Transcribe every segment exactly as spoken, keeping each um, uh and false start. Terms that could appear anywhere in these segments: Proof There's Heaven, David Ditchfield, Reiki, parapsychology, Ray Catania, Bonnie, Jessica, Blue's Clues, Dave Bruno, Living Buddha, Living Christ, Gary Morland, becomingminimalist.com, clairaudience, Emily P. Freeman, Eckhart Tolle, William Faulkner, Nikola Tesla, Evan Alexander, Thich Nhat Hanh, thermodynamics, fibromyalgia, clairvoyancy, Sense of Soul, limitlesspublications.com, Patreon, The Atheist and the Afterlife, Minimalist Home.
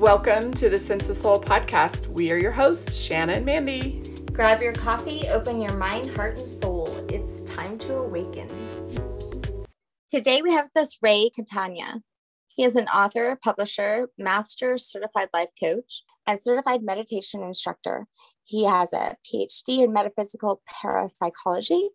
Welcome to the Sense of Soul podcast. We are your hosts, Shanna and Mandy. Grab your coffee, open your mind, heart, and soul. It's time to awaken. Today we have this Ray Catania. He is an author, publisher, master certified life coach, and certified meditation instructor. He has a P H D in metaphysical parapsychology,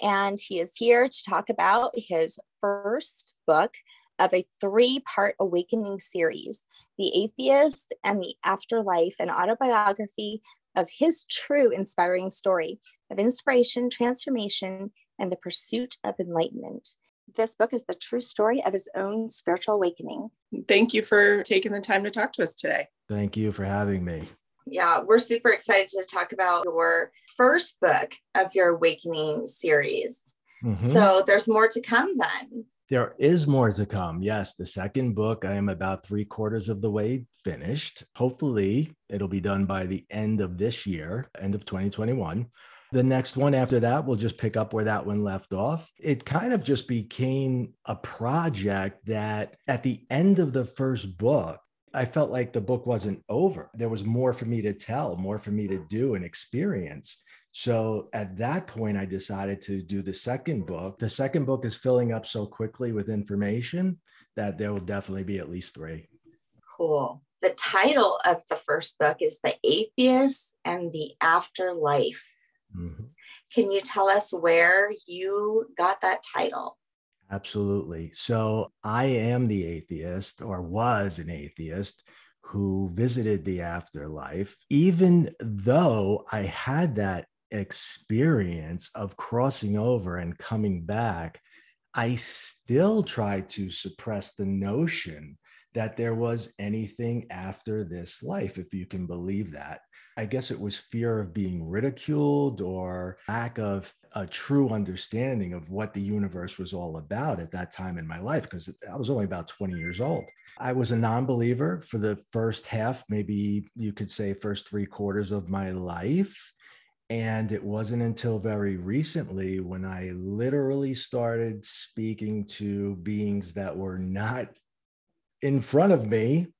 and he is here to talk about his first book of a three-part awakening series, The Atheist and the Afterlife, an autobiography of his true inspiring story of inspiration, transformation, and the pursuit of enlightenment. This book is the true story of his own spiritual awakening. Thank you for taking the time to talk to us today. Thank you for having me. Yeah, we're super excited to talk about your first book of your awakening series. Mm-hmm. So there's more to come then. There is more to come. Yes, the second book, I am about three quarters of the way finished. Hopefully, it'll be done by the end of this year, end of twenty twenty-one. The next one after that, we'll just pick up where that one left off. It kind of just became a project that at the end of the first book, I felt like the book wasn't over. There was more for me to tell, more for me to do and experience. So at that point, I decided to do the second book. The second book is filling up so quickly with information that there will definitely be at least three. Cool. The title of the first book is The Atheist and the Afterlife. Mm-hmm. Can you tell us where you got that title? Absolutely. So I am the atheist, or was an atheist, who visited the afterlife, even though I had that experience of crossing over and coming back. I still try to suppress the notion that there was anything after this life, if you can believe that. I guess it was fear of being ridiculed or lack of a true understanding of what the universe was all about at that time in my life, because I was only about twenty years old. I was a non-believer for the first half, maybe you could say first three quarters of my life. And it wasn't until very recently when I literally started speaking to beings that were not in front of me,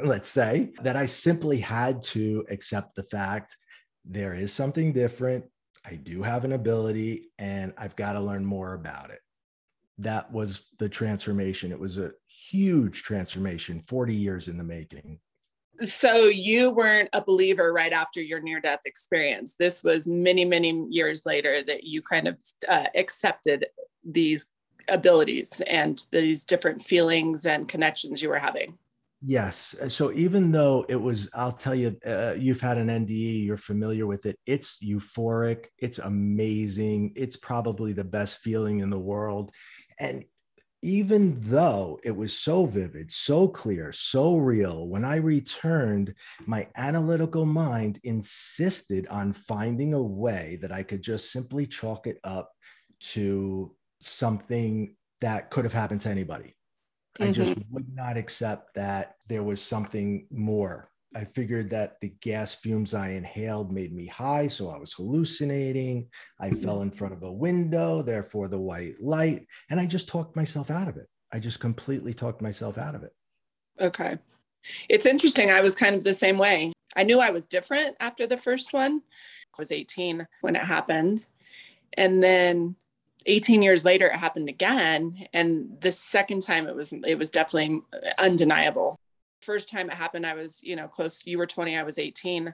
let's say, that I simply had to accept the fact there is something different. I do have an ability and I've got to learn more about it. That was the transformation. It was a huge transformation, forty years in the making. So you weren't a believer right after your near-death experience. This was many, many years later that you kind of uh, accepted these abilities and these different feelings and connections you were having. Yes. So even though it was, I'll tell you, uh, you've had an N D E, you're familiar with it. It's euphoric. It's amazing. It's probably the best feeling in the world. And even though it was so vivid, so clear, so real, when I returned, my analytical mind insisted on finding a way that I could just simply chalk it up to something that could have happened to anybody. Mm-hmm. I just would not accept that there was something more. I figured that the gas fumes I inhaled made me high, so I was hallucinating. I fell in front of a window, therefore the white light, and I just talked myself out of it. I just completely talked myself out of it. Okay. It's interesting. I was kind of the same way. I knew I was different after the first one. I was eighteen when it happened. And then eighteen years later, it happened again. And the second time it was, it was definitely undeniable. First time it happened, I was, you know, close, you were twenty, I was eighteen.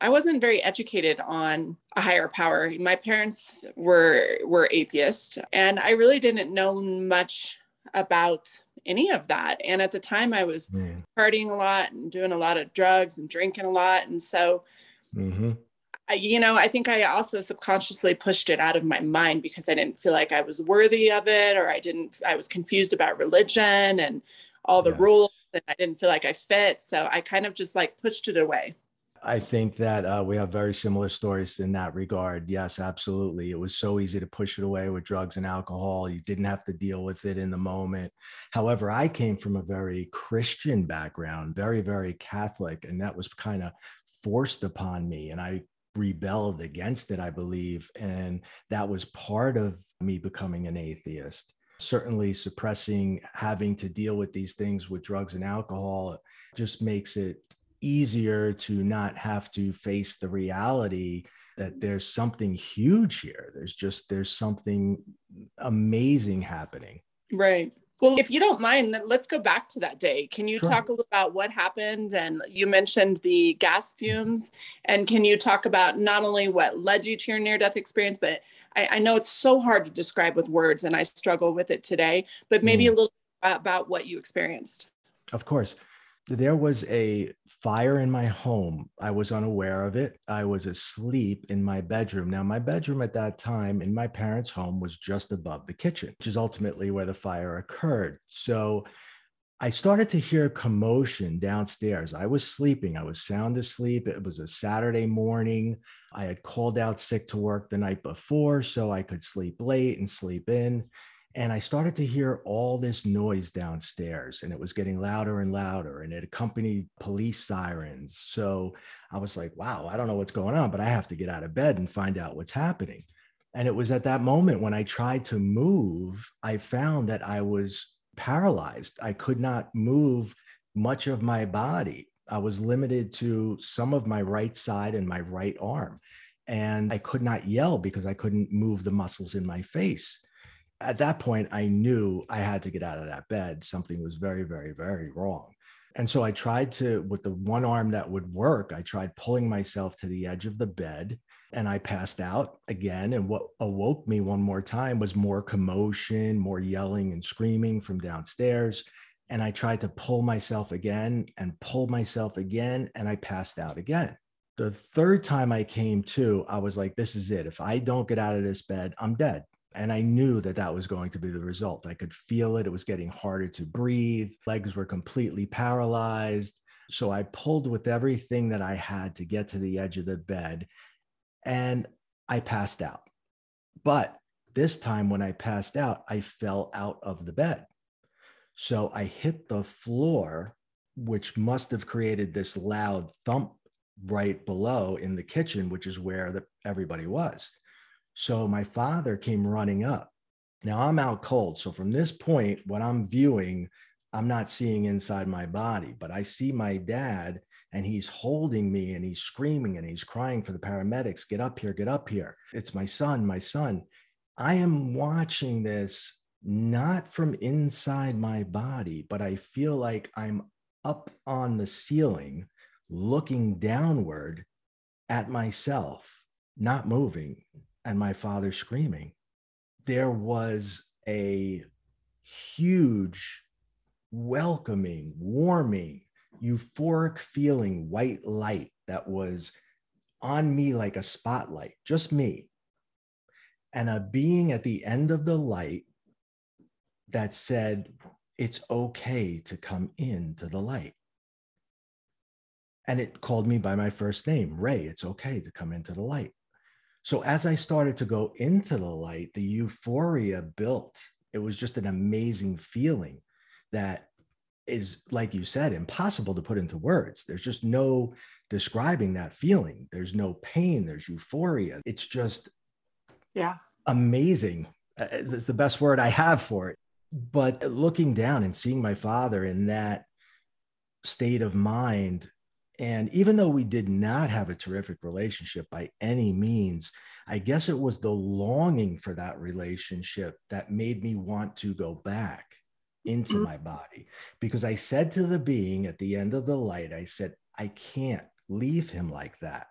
I wasn't very educated on a higher power. My parents were, were atheists, and I really didn't know much about any of that. And at the time I was mm. partying a lot and doing a lot of drugs and drinking a lot. And so, mm-hmm. you know, I think I also subconsciously pushed it out of my mind because I didn't feel like I was worthy of it, or I didn't, I was confused about religion and all the yeah. rules, and I didn't feel like I fit. So I kind of just like pushed it away. I think that uh, we have very similar stories in that regard. Yes, absolutely. It was so easy to push it away with drugs and alcohol. You didn't have to deal with it in the moment. However, I came from a very Christian background, very, very Catholic, and that was kind of forced upon me. And I rebelled against it, I believe. And that was part of me becoming an atheist. certainly suppressing having to deal with these things with drugs and alcohol just makes it easier to not have to face the reality that there's something huge here. There's just, there's something amazing happening. Right. Well, if you don't mind, then let's go back to that day. Can you Sure. talk a little about what happened? And you mentioned the gas fumes. And can you talk about not only what led you to your near-death experience, but I, I know it's so hard to describe with words and I struggle with it today, but maybe Mm. a little about what you experienced. Of course. There was a fire in my home. I was unaware of it. I was asleep in my bedroom. Now, my bedroom at that time in my parents' home was just above the kitchen, which is ultimately where the fire occurred. So I started to hear commotion downstairs. I was sleeping. I was sound asleep. It was a Saturday morning. I had called out sick to work the night before so I could sleep late and sleep in. And I started to hear all this noise downstairs, and it was getting louder and louder, and it accompanied police sirens. So I was like, wow, I don't know what's going on, but I have to get out of bed and find out what's happening. And it was at that moment when I tried to move, I found that I was paralyzed. I could not move much of my body. I was limited to some of my right side and my right arm. And I could not yell because I couldn't move the muscles in my face. At that point, I knew I had to get out of that bed. Something was very, very, very wrong. And so I tried to, with the one arm that would work, I tried pulling myself to the edge of the bed and I passed out again. And what awoke me one more time was more commotion, more yelling and screaming from downstairs. And I tried to pull myself again and pull myself again, and I passed out again. The third time I came to, I was like, this is it. If I don't get out of this bed, I'm dead. And I knew that that was going to be the result. I could feel it. It was getting harder to breathe. Legs were completely paralyzed. So I pulled with everything that I had to get to the edge of the bed and I passed out. But this time when I passed out, I fell out of the bed. So I hit the floor, which must have created this loud thump right below in the kitchen, which is where the, everybody was. So my father came running up. Now I'm out cold. So from this point, what I'm viewing, I'm not seeing inside my body, but I see my dad and he's holding me and he's screaming and he's crying for the paramedics. Get up here, get up here. It's my son, my son. I am watching this not from inside my body, but I feel like I'm up on the ceiling, looking downward at myself, not moving. And my father screaming. There was a huge, welcoming, warming, euphoric feeling, white light that was on me like a spotlight, just me. And a being at the end of the light that said, it's okay to come into the light. And it called me by my first name, Ray, it's okay to come into the light. So as I started to go into the light, the euphoria built. It was just an amazing feeling that is, like you said, impossible to put into words. There's just no describing that feeling. There's no pain. There's euphoria. It's just yeah, amazing. It's the best word I have for it. But looking down and seeing my father in that state of mind, and even though we did not have a terrific relationship by any means, I guess it was the longing for that relationship that made me want to go back into mm-hmm. my body. Because I said to the being at the end of the light, I said, I can't leave him like that.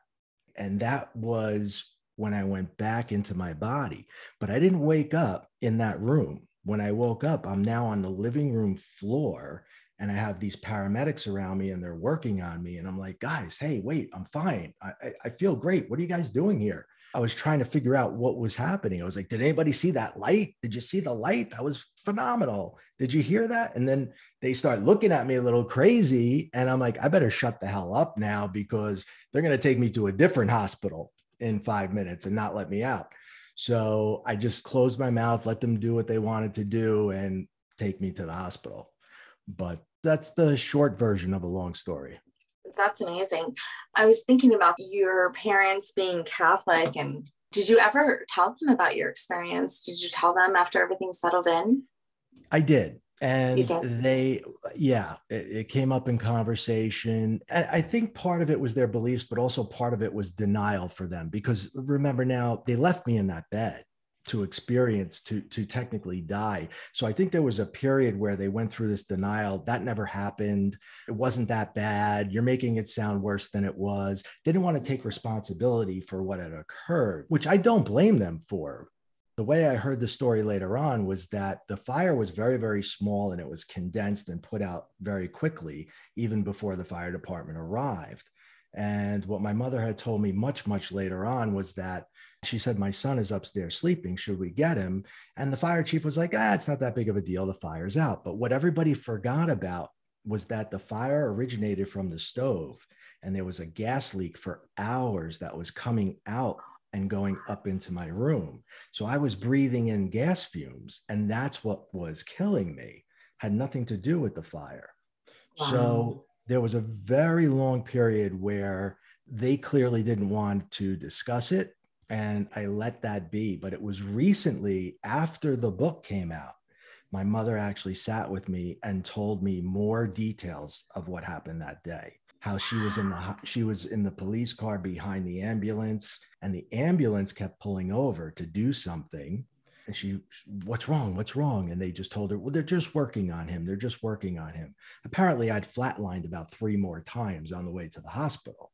And that was when I went back into my body. But I didn't wake up in that room. When I woke up, I'm now on the living room floor. And I have these paramedics around me and they're working on me. And I'm like, guys, hey, wait, I'm fine. I, I, I feel great. What are you guys doing here? I was trying to figure out what was happening. I was like, did anybody see that light? Did you see the light? That was phenomenal. Did you hear that? And then they start looking at me a little crazy. And I'm like, I better shut the hell up now because they're going to take me to a different hospital in five minutes and not let me out. So I just closed my mouth, let them do what they wanted to do and take me to the hospital. But that's the short version of a long story. That's amazing. I was thinking about your parents being Catholic, and did you ever tell them about your experience? Did you tell them after everything settled in? I did. And they, yeah, it, it came up in conversation. I, I think part of it was their beliefs, but also part of it was denial for them. Because remember now, they left me in that bed to experience, to, to technically die. So I think there was a period where they went through this denial. That never happened. It wasn't that bad. You're making it sound worse than it was. They didn't want to take responsibility for what had occurred, which I don't blame them for. The way I heard the story later on was that the fire was very, very small and it was condensed and put out very quickly, even before the fire department arrived. And what my mother had told me much, much later on was that she said, my son is upstairs sleeping. Should we get him? And the fire chief was like, ah, it's not that big of a deal. The fire's out. But what everybody forgot about was that the fire originated from the stove and there was a gas leak for hours that was coming out and going up into my room. So I was breathing in gas fumes, and that's what was killing me. Had nothing to do with the fire. Wow. So there was a very long period where they clearly didn't want to discuss it, and I let that be. But it was recently, after the book came out, my mother actually sat with me and told me more details of what happened that day. How she was in the she was in the police car behind the ambulance, and the ambulance kept pulling over to do something. And she, what's wrong? What's wrong? And they just told her, well, they're just working on him. They're just working on him. Apparently, I'd flatlined about three more times on the way to the hospital.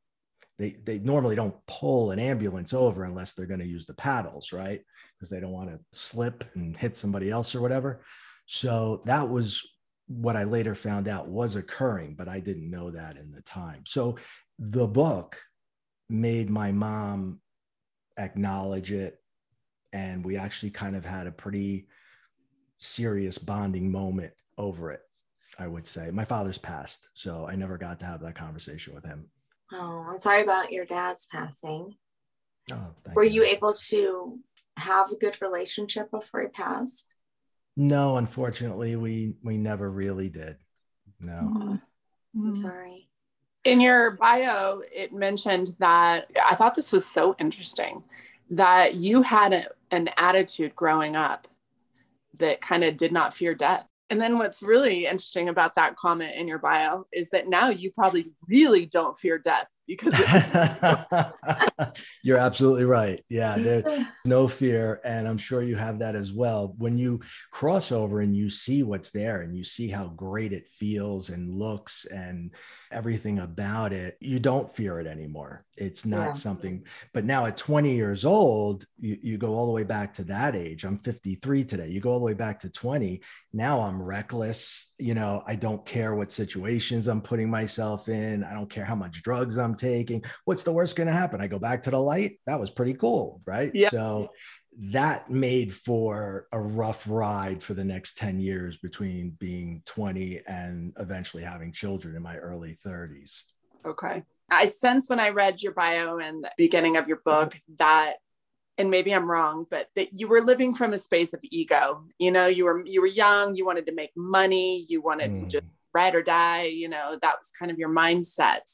They they normally don't pull an ambulance over unless they're going to use the paddles, right? Because they don't want to slip and hit somebody else or whatever. So that was what I later found out was occurring, but I didn't know that in the time. So the book made my mom acknowledge it. And we actually kind of had a pretty serious bonding moment over it, I would say. My father's passed, so I never got to have that conversation with him. Oh, I'm sorry about your dad's passing. Oh, thank Were you able to have a good relationship before he passed? No, unfortunately, we we never really did. No. I'm sorry. In your bio, it mentioned that, I thought this was so interesting, that you had a, an attitude growing up that kind of did not fear death. And then what's really interesting about that comment in your bio is that now you probably really don't fear death because it's- You're absolutely right. Yeah, there's no fear. And I'm sure you have that as well. When you cross over and you see what's there and you see how great it feels and looks and everything about it, you don't fear it anymore. It's not yeah. something, but now at twenty years old, you, you go all the way back to that age. I'm fifty-three today. You go all the way back to twenty. Now I'm reckless. You know, I don't care what situations I'm putting myself in. I don't care how much drugs I'm taking. What's the worst going to happen? I go back to the light. That was pretty cool. Right. Yeah. So that made for a rough ride for the next ten years between being twenty and eventually having children in my early thirties. Okay. I sense when I read your bio and the beginning of your book that, and maybe I'm wrong, but that you were living from a space of ego. You know, you were, you were young, you wanted to make money, you wanted mm. to just ride or die, you know, that was kind of your mindset.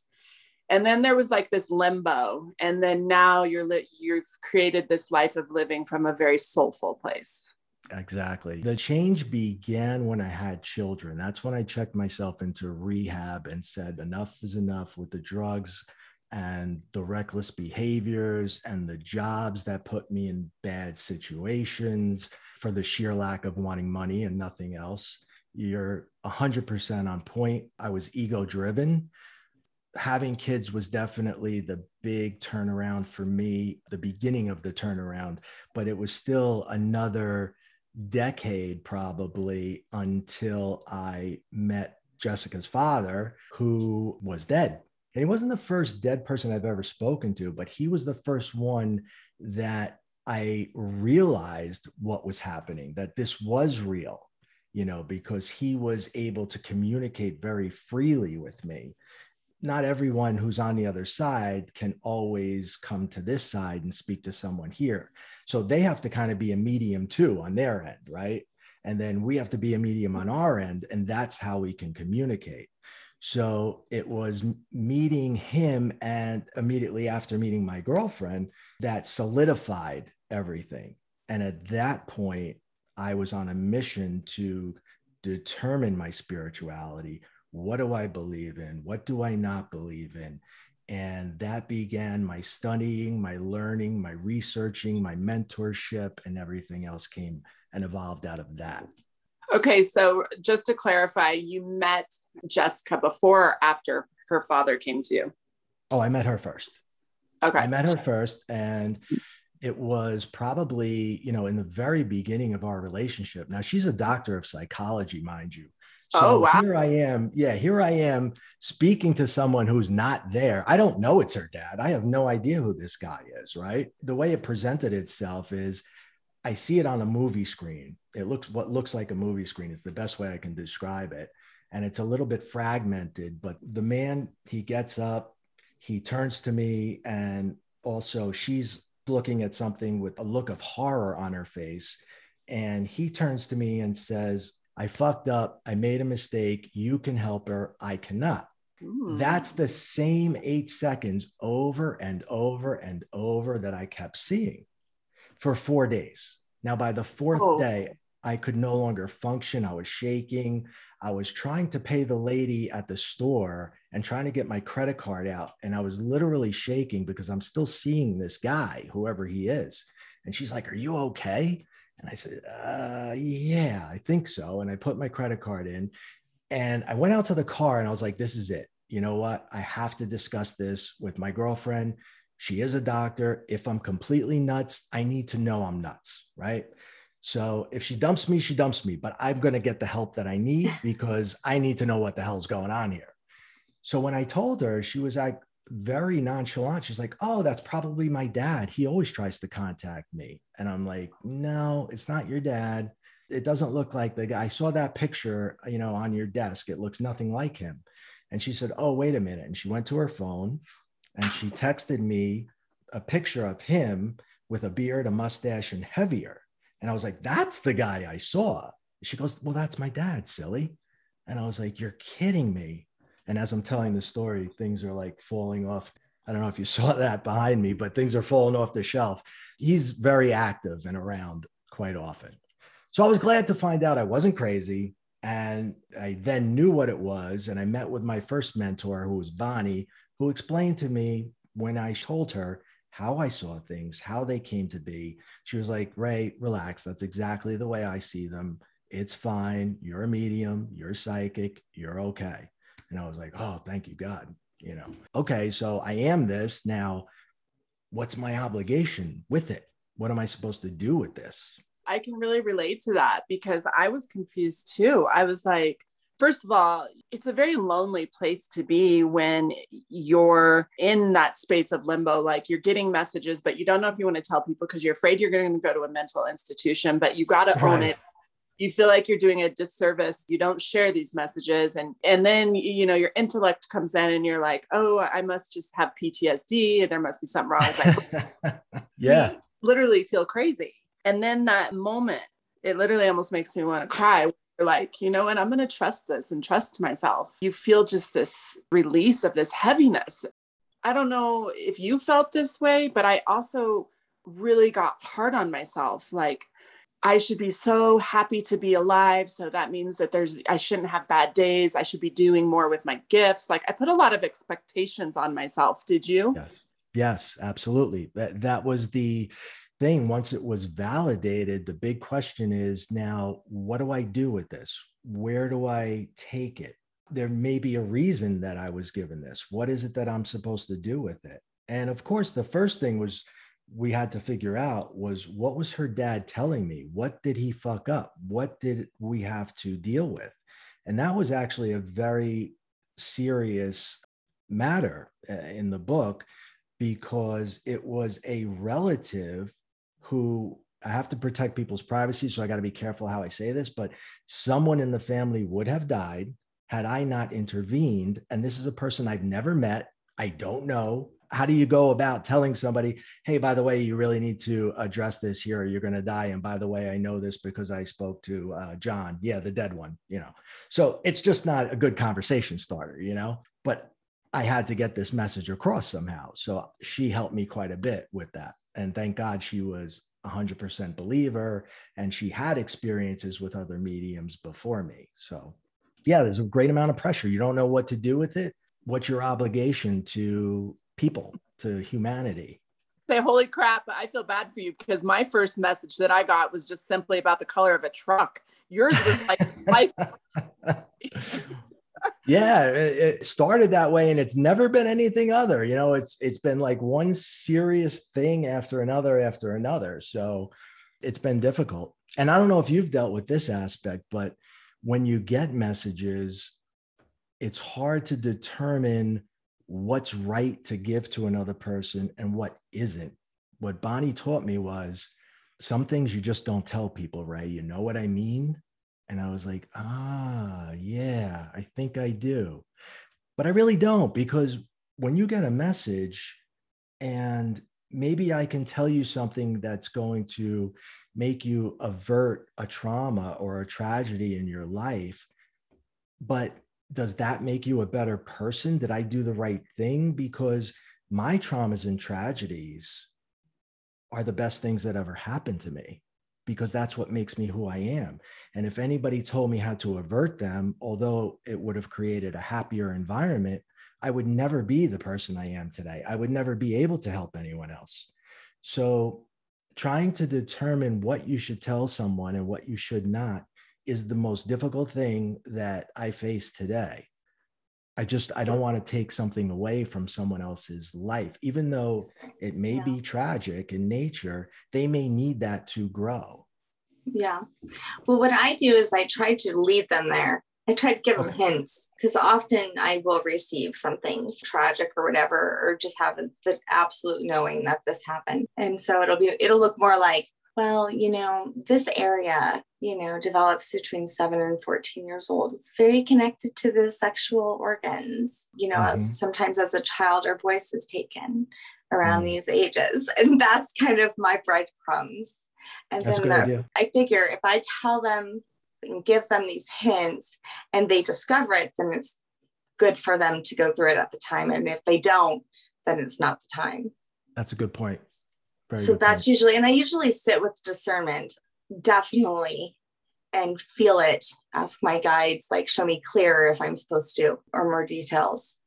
And then there was like this limbo. And then now you're li- you've created this life of living from a very soulful place. Exactly. The change began when I had children. That's when I checked myself into rehab and said, enough is enough with the drugs and the reckless behaviors and the jobs that put me in bad situations for the sheer lack of wanting money and nothing else. You're one hundred percent on point. I was ego-driven. Having kids was definitely the big turnaround for me, the beginning of the turnaround, but it was still another decade probably until I met Jessica's father, who was dead. And he wasn't the first dead person I've ever spoken to, but he was the first one that I realized what was happening, that this was real, you know, because he was able to communicate very freely with me. Not everyone who's on the other side can always come to this side and speak to someone here. So they have to kind of be a medium too on their end, right? And then we have to be a medium on our end, and that's how we can communicate. So it was meeting him and immediately after meeting my girlfriend that solidified everything. And at that point, I was on a mission to determine my spirituality. What do I believe in? What do I not believe in? And that began my studying, my learning, my researching, my mentorship, and everything else came and evolved out of that. Okay, so just to clarify, you met Jessica before or after her father came to you? Oh, I met her first. Okay. I met her first, and it was probably, you know, in the very beginning of our relationship. Now, she's a doctor of psychology, mind you. So oh, wow. here I am. Yeah, here I am speaking to someone who's not there. I don't know it's her dad. I have no idea who this guy is, right? The way it presented itself is I see it on a movie screen. It looks what looks like a movie screen. It's the best way I can describe it. And it's a little bit fragmented, but the man, he gets up, he turns to me, and also she's looking at something with a look of horror on her face. And he turns to me and says, I fucked up. I made a mistake. You can help her. I cannot. Ooh. That's the same eight seconds over and over and over that I kept seeing for four days. Now, by the fourth oh. day, I could no longer function. I was shaking. I was trying to pay the lady at the store and trying to get my credit card out. And I was literally shaking because I'm still seeing this guy, whoever he is. And she's like, are you okay? And I said, uh, yeah, I think so. And I put my credit card in and I went out to the car and I was like, this is it. You know what? I have to discuss this with my girlfriend. She is a doctor. If I'm completely nuts, I need to know I'm nuts, right? So if she dumps me, she dumps me, but I'm going to get the help that I need because I need to know what the hell's going on here. So when I told her, she was like very nonchalant. She's like, oh, that's probably my dad. He always tries to contact me. And I'm like, no, it's not your dad. It doesn't look like the guy. I saw that picture, you know, on your desk. It looks nothing like him. And she said, oh, wait a minute. And she went to her phone and she texted me a picture of him with a beard, a mustache, and heavier. And I was like, that's the guy I saw. She goes, well, that's my dad, silly. And I was like, you're kidding me. And as I'm telling the story, things are like falling off. I don't know if you saw that behind me, but things are falling off the shelf. He's very active and around quite often. So I was glad to find out I wasn't crazy. And I then knew what it was. And I met with my first mentor, who was Bonnie, who explained to me when I told her how I saw things, how they came to be. She was like, Ray, relax. That's exactly the way I see them. It's fine. You're a medium. You're psychic. You're okay. And I was like, oh, thank you, God. You know, okay, so I am this. Now, what's my obligation with it? What am I supposed to do with this? I can really relate to that because I was confused too. I was like, first of all, it's a very lonely place to be when you're in that space of limbo, like you're getting messages, but you don't know if you want to tell people because you're afraid you're going to go to a mental institution, but you got to own it. You feel like you're doing a disservice. You don't share these messages. And, and then, you know, your intellect comes in and you're like, oh, I must just have P T S D and there must be something wrong with that. Yeah. You literally feel crazy. And then that moment, it literally almost makes me want to cry. You're like, you know what, I'm going to trust this and trust myself. You feel just this release of this heaviness. I don't know if you felt this way, but I also really got hard on myself. Like, I should be so happy to be alive. So that means that there's, I shouldn't have bad days. I should be doing more with my gifts. Like I put a lot of expectations on myself. Did you? Yes, yes, absolutely. That, that was the thing. Once it was validated, the big question is now, what do I do with this? Where do I take it? There may be a reason that I was given this. What is it that I'm supposed to do with it? And of course, the first thing was, we had to figure out was what was her dad telling me? What did he fuck up? What did we have to deal with? And that was actually a very serious matter in the book because it was a relative who, I have to protect people's privacy, so I got to be careful how I say this, but someone in the family would have died had I not intervened. And this is a person I've never met. I don't know. How do you go about telling somebody, hey, by the way, you really need to address this here or you're going to die. And by the way, I know this because I spoke to uh, John. Yeah, the dead one, you know. So it's just not a good conversation starter, you know, but I had to get this message across somehow. So she helped me quite a bit with that. And thank God she was one hundred percent believer, and she had experiences with other mediums before me. So yeah, there's a great amount of pressure. You don't know what to do with it. What's your obligation to people, to humanity? Say, holy crap, I feel bad for you, because my first message that I got was just simply about the color of a truck. Yours was like life. Yeah, it started that way, and it's never been anything other. You know, it's it's been like one serious thing after another after another. So it's been difficult. And I don't know if you've dealt with this aspect, but when you get messages, it's hard to determine what's right to give to another person and what isn't. What Bonnie taught me was, some things you just don't tell people, Ray. You know what I mean? And I was like, ah, yeah, I think I do. But I really don't, because when you get a message and maybe I can tell you something that's going to make you avert a trauma or a tragedy in your life, but does that make you a better person? Did I do the right thing? Because my traumas and tragedies are the best things that ever happened to me, because that's what makes me who I am. And if anybody told me how to avert them, although it would have created a happier environment, I would never be the person I am today. I would never be able to help anyone else. So trying to determine what you should tell someone and what you should not is the most difficult thing that I face today. I just, I don't want to take something away from someone else's life, even though it may yeah. be tragic in nature. They may need that to grow. Yeah. Well, what I do is I try to lead them there. I try to give okay. them hints, because often I will receive something tragic or whatever, or just have the absolute knowing that this happened. And so it'll be, it'll look more like, well, you know, this area, you know, develops between seven and fourteen years old. It's very connected to the sexual organs, you know, mm-hmm. sometimes as a child, our voice is taken around mm-hmm. these ages. And that's kind of my breadcrumbs. And that's then I, I figure if I tell them and give them these hints and they discover it, then it's good for them to go through it at the time. And if they don't, then it's not the time. That's a good point. Very so that's point. Usually, and I usually sit with discernment, definitely, and feel it. Ask my guides, like, show me clearer if I'm supposed to, or more details.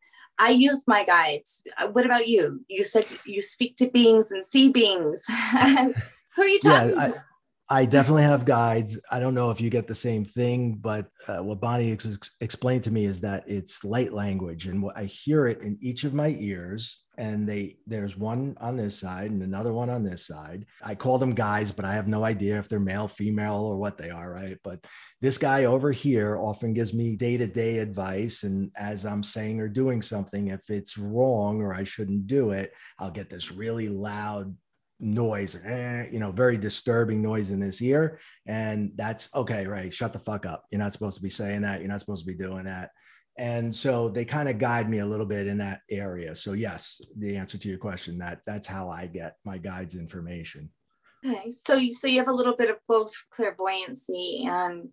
I use my guides. What about you? You said you speak to beings and see beings. Who are you talking yeah, to? I, I definitely have guides. I don't know if you get the same thing, but uh, what Bonnie ex- explained to me is that it's light language, and I hear it in each of my ears. And they, there's one on this side and another one on this side. I call them guys, but I have no idea if they're male, female, or what they are, right? But this guy over here often gives me day-to-day advice. And as I'm saying or doing something, if it's wrong or I shouldn't do it, I'll get this really loud noise, eh, you know, very disturbing noise in this ear. And that's, okay, right, shut the fuck up. You're not supposed to be saying that. You're not supposed to be doing that. And so they kind of guide me a little bit in that area. So yes, the answer to your question, that that's how I get my guide's information. Okay. So you, so you have a little bit of both clairvoyancy and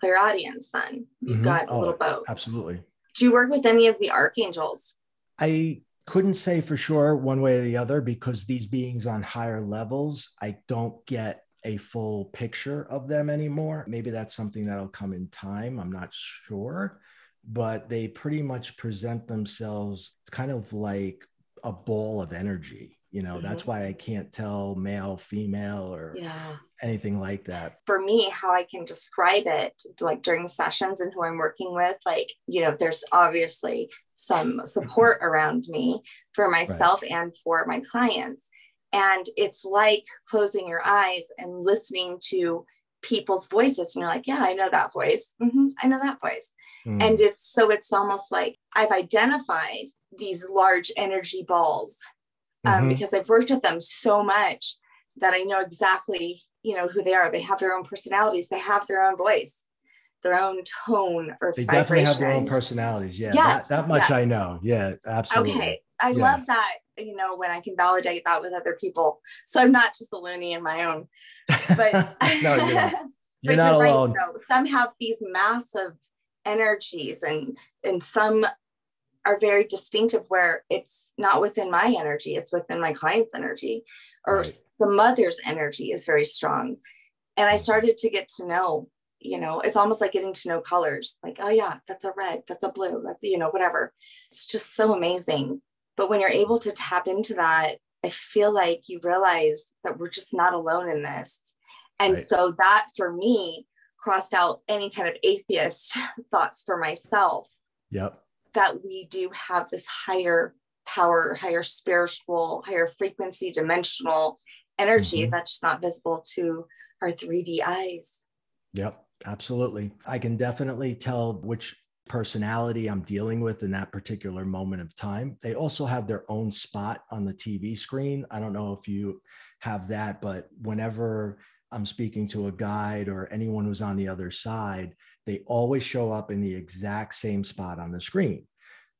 clairaudience then. You've mm-hmm. got a oh, little both. Absolutely. Do you work with any of the archangels? I couldn't say for sure one way or the other, because these beings on higher levels, I don't get a full picture of them anymore. Maybe that's something that'll come in time. I'm not sure. But they pretty much present themselves kind of like a ball of energy. You know, mm-hmm. that's why I can't tell male, female, or yeah. anything like that. For me, how I can describe it, like during sessions and who I'm working with, like, you know, there's obviously some support around me for myself right. and for my clients. And it's like closing your eyes and listening to people's voices. And you're like, yeah, I know that voice. Mm-hmm, I know that voice. Mm. And it's, so it's almost like I've identified these large energy balls um, mm-hmm. because I've worked with them so much that I know exactly, you know, who they are. They have their own personalities. They have their own voice, their own tone or they vibration. Definitely have their own personalities. Yeah. Yes, that, that much yes. I know. Yeah, absolutely. Okay. I yeah. love that, you know, when I can validate that with other people. So I'm not just a loony in my own, but no, you're not, you're not right, alone. Though, some have these massive energies and and some are very distinctive, where it's not within my energy, it's within my client's energy, or right. the mother's energy is very strong. And I started to get to know, you know, it's almost like getting to know colors, like, oh yeah, that's a red, that's a blue, that's, you know, whatever. It's just so amazing. But when you're able to tap into that, I feel like you realize that we're just not alone in this. And right. so that for me crossed out any kind of atheist thoughts for myself. Yep. That we do have this higher power, higher spiritual, higher frequency, dimensional energy mm-hmm. that's not visible to our three D eyes. Yep, absolutely. I can definitely tell which personality I'm dealing with in that particular moment of time. They also have their own spot on the T V screen. I don't know if you have that, but whenever I'm speaking to a guide or anyone who's on the other side, they always show up in the exact same spot on the screen.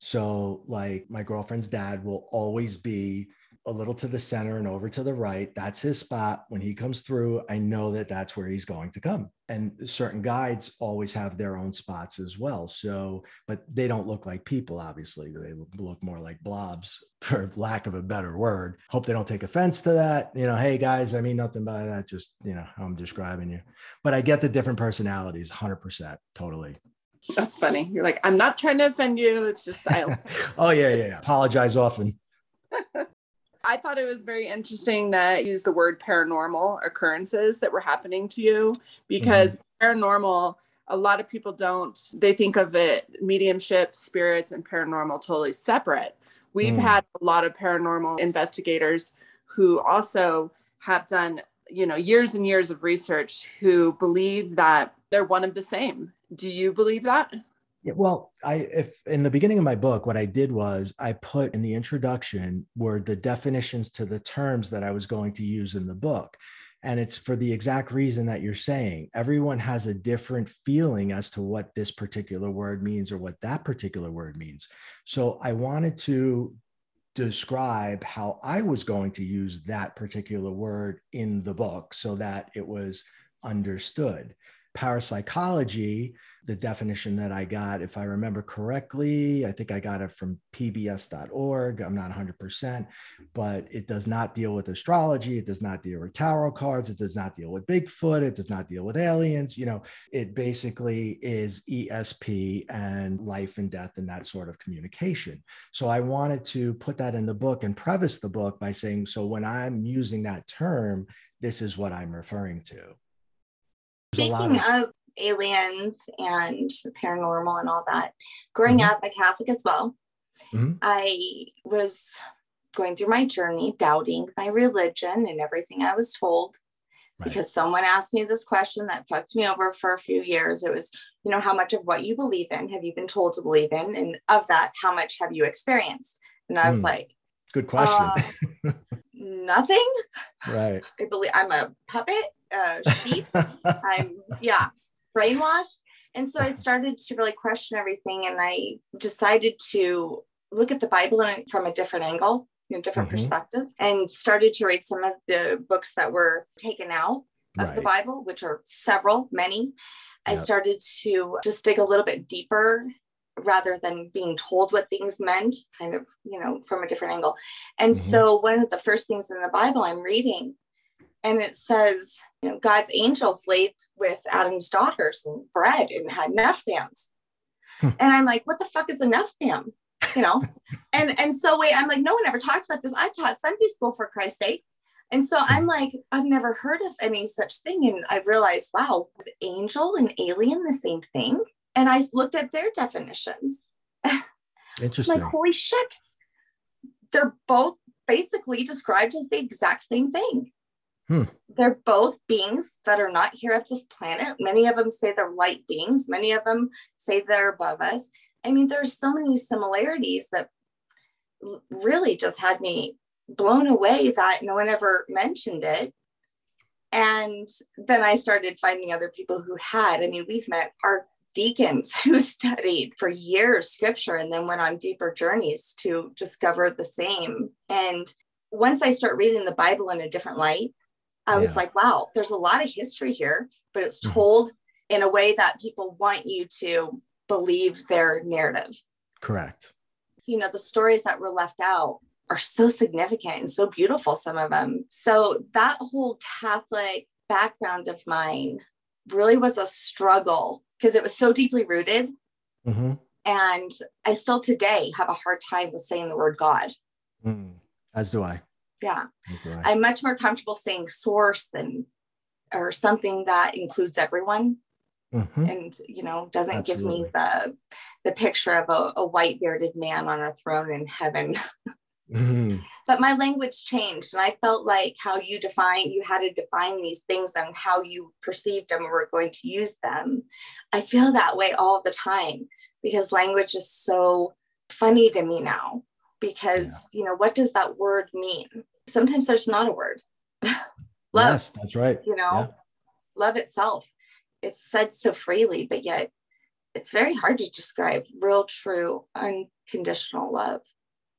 So like my girlfriend's dad will always be a little to the center and over to the right. That's his spot. When he comes through, I know that that's where he's going to come. And certain guides always have their own spots as well. So, but they don't look like people, obviously. They look more like blobs, for lack of a better word. Hope they don't take offense to that. You know, hey guys, I mean nothing by that. Just, you know, how I'm describing you. But I get the different personalities, one hundred percent, totally. That's funny. You're like, I'm not trying to offend you. It's just I. oh, yeah, yeah, yeah. Apologize often. I thought it was very interesting that you used the word paranormal occurrences that were happening to you, because mm-hmm. paranormal, a lot of people don't, they think of it, mediumship, spirits, and paranormal totally separate. We've mm. had a lot of paranormal investigators who also have done, you know, years and years of research, who believe that they're one of the same. Do you believe that? Yeah, well, I, if in the beginning of my book, what I did was I put in the introduction were the definitions to the terms that I was going to use in the book. And it's for the exact reason that you're saying. Everyone has a different feeling as to what this particular word means or what that particular word means. So I wanted to describe how I was going to use that particular word in the book so that it was understood. Parapsychology, the definition that I got, if I remember correctly, I think I got it from P B S dot org. I'm not one hundred percent, but it does not deal with astrology. It does not deal with tarot cards. It does not deal with Bigfoot. It does not deal with aliens. You know, it basically is E S P and life and death and that sort of communication. So I wanted to put that in the book and preface the book by saying, so when I'm using that term, this is what I'm referring to. Speaking of aliens and paranormal and all that, growing mm-hmm. up a Catholic as well, mm-hmm. I was going through my journey, doubting my religion and everything I was told, right. because someone asked me this question that fucked me over for a few years. It was, you know, how much of what you believe in have you been told to believe in? And of that, how much have you experienced? And I was mm. like, good question. Uh, nothing. Right. I believe I'm a puppet. Uh, sheep. I'm yeah, brainwashed. And so I started to really question everything. And I decided to look at the Bible from a different angle, a different mm-hmm. perspective, and started to read some of the books that were taken out of right. the Bible, which are several, many. Yep. I started to just dig a little bit deeper rather than being told what things meant, kind of, you know, from a different angle. And mm-hmm. so one of the first things in the Bible I'm reading, and it says, you know, God's angels slept with Adam's daughters and bred and had Nephthams. Hmm. And I'm like, what the fuck is a Nephtham? You know? and and so wait, I'm like, no one ever talked about this. I taught Sunday school, for Christ's sake. And so I'm like, I've never heard of any such thing. And I realized, wow, is angel and alien the same thing? And I looked at their definitions. Interesting. Like, holy shit. They're both basically described as the exact same thing. Hmm. They're both beings that are not here of this planet. Many of them say they're light beings. Many of them say they're above us. I mean, there's so many similarities that really just had me blown away that no one ever mentioned it. And then I started finding other people who had. I mean, we've met our deacons who studied for years scripture and then went on deeper journeys to discover the same. And once I start reading the Bible in a different light, I was yeah. like, wow, there's a lot of history here, but it's told mm-hmm. in a way that people want you to believe their narrative. Correct. you know, the stories that were left out are so significant and so beautiful, some of them. So that whole Catholic background of mine really was a struggle because it was so deeply rooted. Mm-hmm. And I still today have a hard time with saying the word God. Mm, as do I. Yeah. As do I. I'm much more comfortable saying source and or something that includes everyone. Mm-hmm. And, you know, doesn't Absolutely. give me the the picture of a, a white bearded man on a throne in heaven. Mm-hmm. But my language changed, and I felt like how you define, you had to define these things and how you perceived them were going to use them. I feel that way all the time because language is so funny to me now because, yeah. you know, what does that word mean? Sometimes there's not a word. Love. Yes, that's right. You know, yeah. love itself. It's said so freely, but yet it's very hard to describe real, true, unconditional love.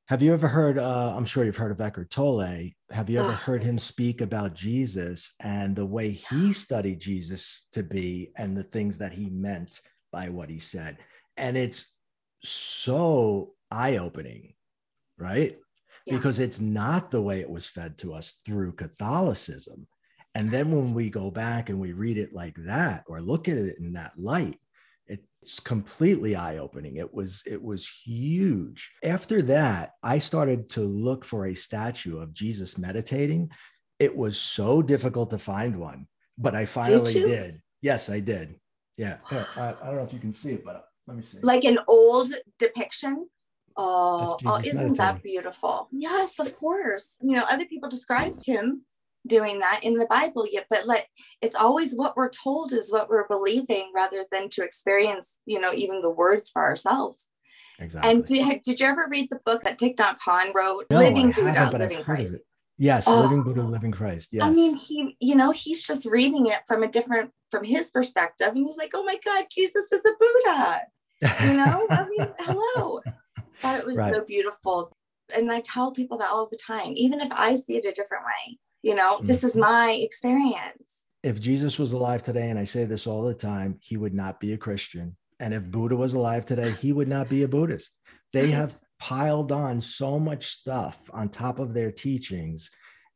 Have you ever heard, uh, I'm sure you've heard of Eckhart Tolle. Have you ever heard him speak about Jesus and the way he studied Jesus to be and the things that he meant by what he said? And it's so eye-opening, right? Yeah. Because it's not the way it was fed to us through Catholicism. And then when we go back and we read it like that or look at it in that light, it's completely eye-opening. It was, it was huge. After that, I started to look for a statue of Jesus meditating. It was so difficult to find one, but I finally did. did. Yes, I did. Yeah. Here, I, I don't know if you can see it, but let me see. Like an old depiction. Oh, oh isn't meditating. That beautiful? Yes, of course. You know, other people described him doing that in the Bible yet, but let it's always what we're told is what we're believing rather than to experience, you know, even the words for ourselves. Exactly. And did, did you ever read the book that Thich Nhat Hanh wrote? No, Living Buddha, Living Christ. Yes. Oh, Living Buddha, Living Christ. Yes. I mean, he, you know, he's just reading it from a different, from his perspective. And he's like, oh my God, Jesus is a Buddha, you know, I mean, hello. But it was right. so beautiful. And I tell people that all the time, even if I see it a different way. You know, this is my experience. If Jesus was alive today, and I say this all the time, he would not be a Christian. And if Buddha was alive today, he would not be a Buddhist. They have piled on so much stuff on top of their teachings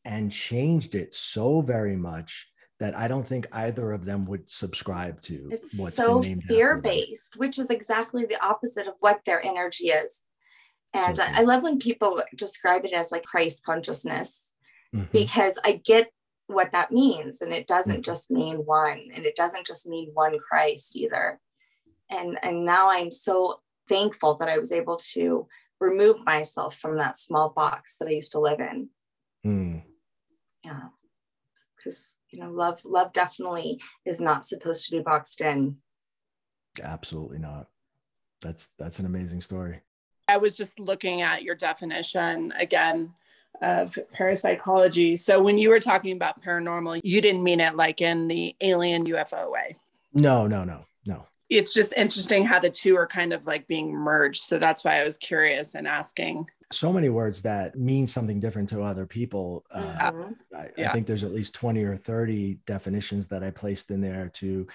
and changed it so very much that I don't think either of them would subscribe to. It's what's so fear-based, which is exactly the opposite of what their energy is. And so I, I love when people describe it as like Christ consciousness. Mm-hmm. Because I get what that means. And it doesn't mm-hmm. just mean one, and it doesn't just mean one Christ either. And, and now I'm so thankful that I was able to remove myself from that small box that I used to live in. Mm. Yeah. Because, you know, love, love definitely is not supposed to be boxed in. Absolutely not. That's, that's an amazing story. I was just looking at your definition again of parapsychology. So when you were talking about paranormal, you didn't mean it like in the alien U F O way. No, no, no, no. It's just interesting how the two are kind of like being merged. So that's why I was curious and asking. So many words that mean something different to other people. Uh, yeah. I, yeah. I think there's at least twenty or thirty definitions that I placed in there to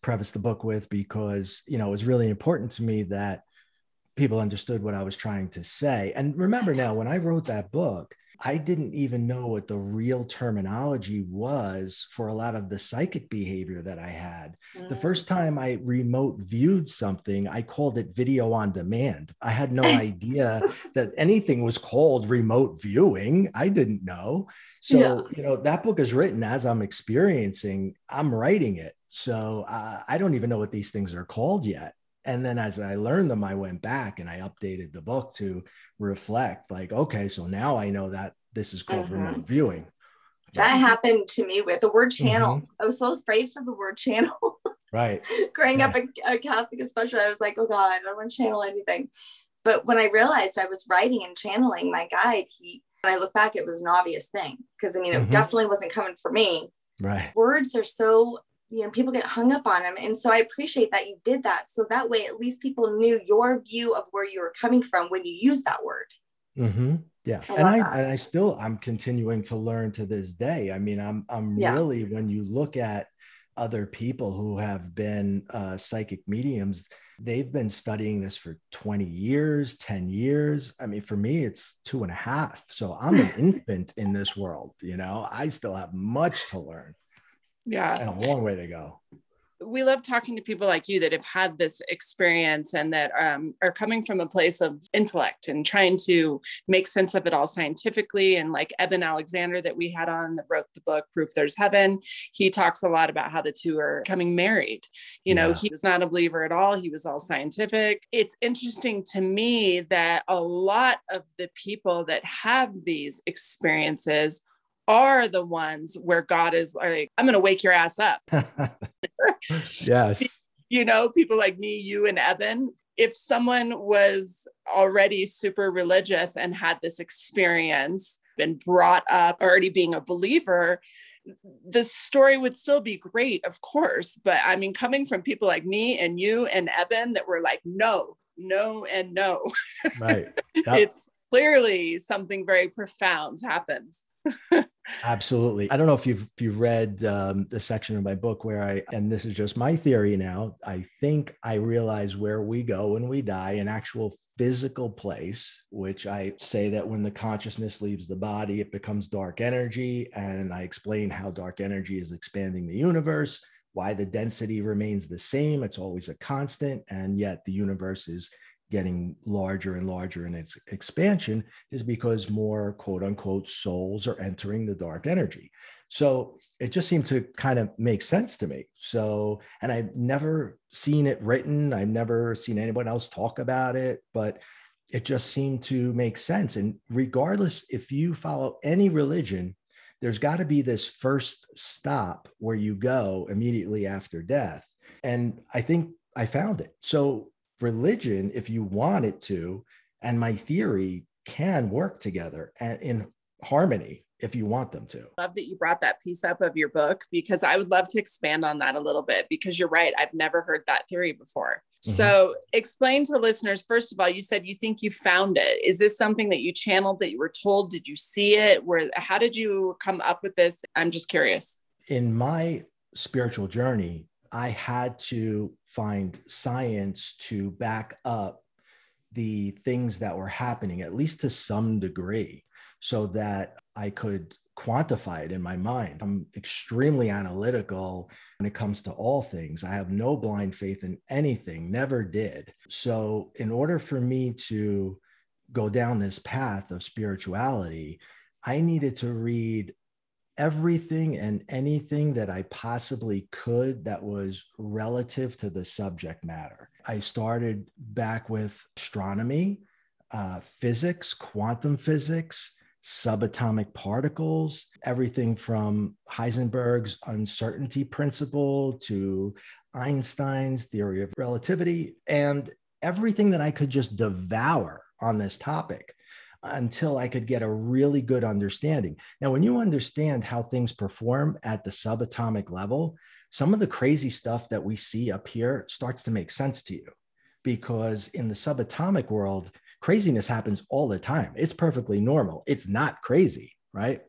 preface the book with, because, you know, it was really important to me that people understood what I was trying to say. And remember now, when I wrote that book, I didn't even know what the real terminology was for a lot of the psychic behavior that I had. Mm. The first time I remote viewed something, I called it video on demand. I had no idea that anything was called remote viewing. I didn't know. So, yeah. you know, that book is written as I'm experiencing, I'm writing it. So uh, I don't even know what these things are called yet. And then as I learned them, I went back and I updated the book to reflect like, okay, so now I know that this is called mm-hmm. remote viewing. That right. happened to me with the word channel. Mm-hmm. I was so afraid for the word channel. Right. Growing yeah. up a, a Catholic, especially, I was like, oh God, I don't want to channel anything. But when I realized I was writing and channeling my guide, he, when I look back, it was an obvious thing. Because I mean, mm-hmm. it definitely wasn't coming for me. Right. Words are so... you know, people get hung up on them. And so I appreciate that you did that. So that way, at least people knew your view of where you were coming from when you used that word. Mm-hmm. Yeah. I and I, that. and I still, I'm continuing to learn to this day. I mean, I'm, I'm yeah. really, when you look at other people who have been uh, psychic mediums. They've been studying this for twenty years, ten years. I mean, for me, it's two and a half. So I'm an infant in this world. You know, I still have much to learn. Yeah. And a long way to go. We love talking to people like you that have had this experience and that um, are coming from a place of intellect and trying to make sense of it all scientifically. And like Evan Alexander that we had on that wrote the book, Proof There's Heaven. He talks a lot about how the two are becoming married. You know, yeah. He was not a believer at all. He was all scientific. It's interesting to me that a lot of the people that have these experiences are the ones where God is like, I'm going to wake your ass up. Yes. You know, people like me, you and Evan, if someone was already super religious and had this experience, been brought up already being a believer, the story would still be great, of course. But I mean, coming from people like me and you and Evan that were like, no, no, and no, right. Yep. It's clearly something very profound happens. Absolutely. I don't know if you've if you've read um, the section of my book where I, and this is just my theory now, I think I realize where we go when we die, an actual physical place, which I say that when the consciousness leaves the body, it becomes dark energy. And I explain how dark energy is expanding the universe, why the density remains the same. It's always a constant. And yet the universe is getting larger and larger in its expansion is because more quote unquote souls are entering the dark energy. So it just seemed to kind of make sense to me. So, and I've never seen it written. I've never seen anyone else talk about it, but it just seemed to make sense. And regardless, if you follow any religion, there's got to be this first stop where you go immediately after death. And I think I found it. So religion, if you want it to, and my theory can work together and in harmony if you want them to. I love that you brought that piece up of your book because I would love to expand on that a little bit because you're right. I've never heard that theory before. Mm-hmm. So explain to listeners, first of all, you said you think you found it. Is this something that you channeled, that you were told? Did you see it? Where? How did you come up with this? I'm just curious. In my spiritual journey, I had to find science to back up the things that were happening, at least to some degree, so that I could quantify it in my mind. I'm extremely analytical when it comes to all things. I have no blind faith in anything, never did. So in order for me to go down this path of spirituality, I needed to read everything and anything that I possibly could that was relative to the subject matter. I started back with astronomy, uh, physics, quantum physics, subatomic particles, everything from Heisenberg's uncertainty principle to Einstein's theory of relativity, and everything that I could just devour on this topic until I could get a really good understanding. Now, when you understand how things perform at the subatomic level, some of the crazy stuff that we see up here starts to make sense to you because in the subatomic world, craziness happens all the time. It's perfectly normal. It's not crazy, right?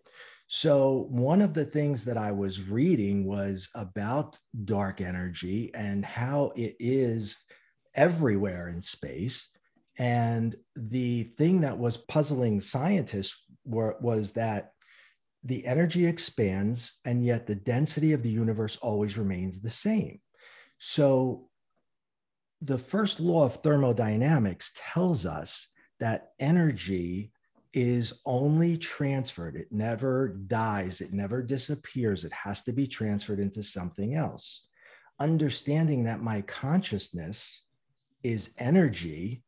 So one of the things that I was reading was about dark energy and how it is everywhere in space. And the thing that was puzzling scientists were, was that the energy expands, and yet the density of the universe always remains the same. So the first law of thermodynamics tells us that energy is only transferred. It never dies. It never disappears. It has to be transferred into something else. Understanding that my consciousness is energy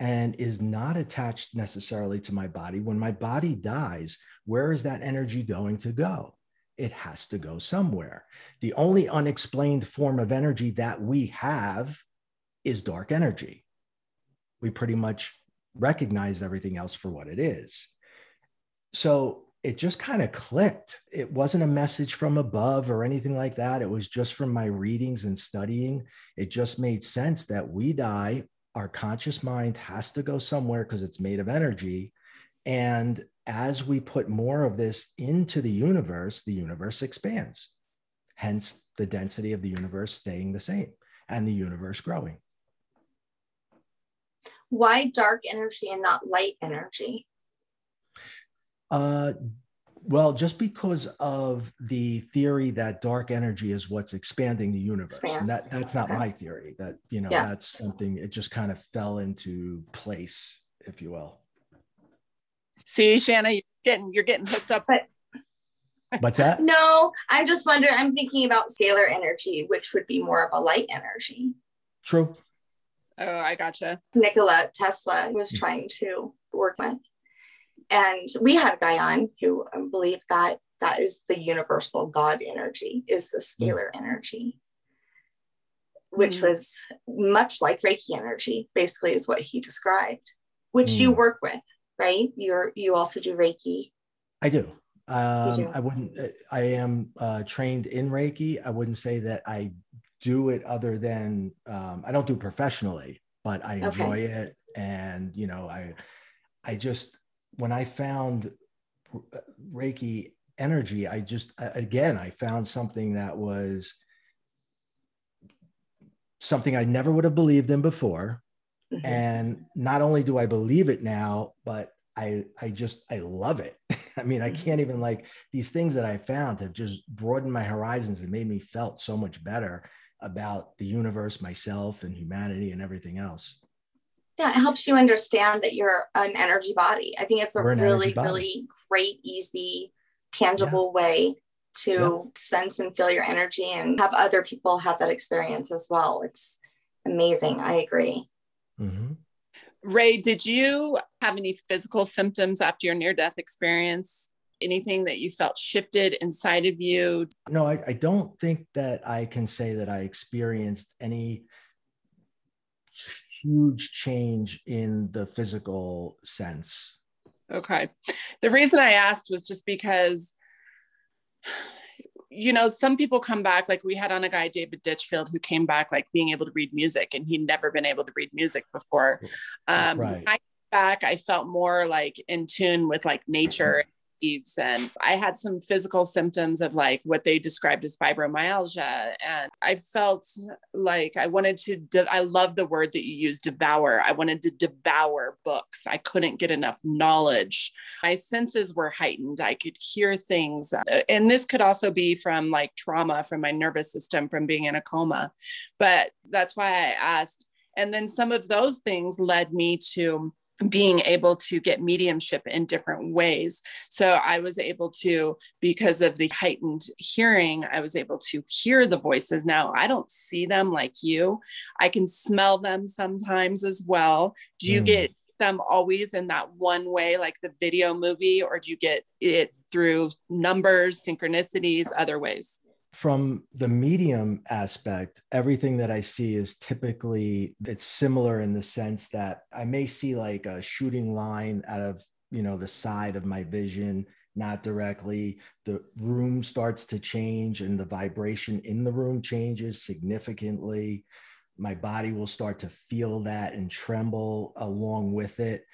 and is not attached necessarily to my body. When my body dies, where is that energy going to go? It has to go somewhere. The only unexplained form of energy that we have is dark energy. We pretty much recognize everything else for what it is. So it just kind of clicked. It wasn't a message from above or anything like that. It was just from my readings and studying. It just made sense that we die. Our conscious mind has to go somewhere because it's made of energy. And as we put more of this into the universe, the universe expands. hence the density of the universe staying the same and the universe growing. Why dark energy and not light energy? Uh, well, just because of the theory that dark energy is what's expanding the universe. Expands. And that, that's not okay. my theory. That, you know, yeah. that's something, it just kind of fell into place, if you will. See, Shanna, you're getting, you're getting hooked up. But, what's that? No, I just wonder, I'm thinking about scalar energy, which would be more of a light energy. True. Oh, I gotcha. Nikola Tesla was trying to work with. And we had a guy on who believed that that is the universal God energy, is the scalar yeah. energy, which mm. was much like Reiki energy, basically is what he described, which mm. you work with, right? You're, you also do Reiki. I do. Um, you do. I wouldn't, I am uh, trained in Reiki. I wouldn't say that I do it other than, um, I don't do it professionally, but I enjoy okay. it. And, you know, I, I just, when I found Reiki energy, I just, again, I found something that was something I never would have believed in before. Mm-hmm. And not only do I believe it now, but I, I just, I love it. I mean, I can't even like, these things that I found have just broadened my horizons and made me felt so much better about the universe, myself, and humanity and everything else. Yeah, it helps you understand that you're an energy body. I think it's a really, really great, easy, tangible yeah. way to yeah. sense and feel your energy and have other people have that experience as well. It's amazing. I agree. Mm-hmm. Ray, did you have any physical symptoms after your near-death experience? Anything that you felt shifted inside of you? No, I, I don't think that I can say that I experienced any huge change in the physical sense. Okay. The reason I asked was just because, you know, some people come back, like we had on a guy, David Ditchfield, who came back like being able to read music, and he'd never been able to read music before. Um, right. I came back, I felt more like in tune with like nature. Mm-hmm. And I had some physical symptoms of like what they described as fibromyalgia. And I felt like I wanted to, de- I love the word that you use, devour. I wanted to devour books. I couldn't get enough knowledge. My senses were heightened. I could hear things. And this could also be from like trauma from my nervous system, from being in a coma. But that's why I asked. And then some of those things led me to being able to get mediumship in different ways. So I was able to, because of the heightened hearing, I was able to hear the voices. Now I don't see them like you. I can smell them sometimes as well. Do you mm. get them always in that one way, like the video movie, or do you get it through numbers, synchronicities, other ways? From the medium aspect, everything that I see is typically, it's similar in the sense that I may see like a shooting line out of, you know, the side of my vision, not directly. The room starts to change and the vibration in the room changes significantly. My body will start to feel that and tremble along with it.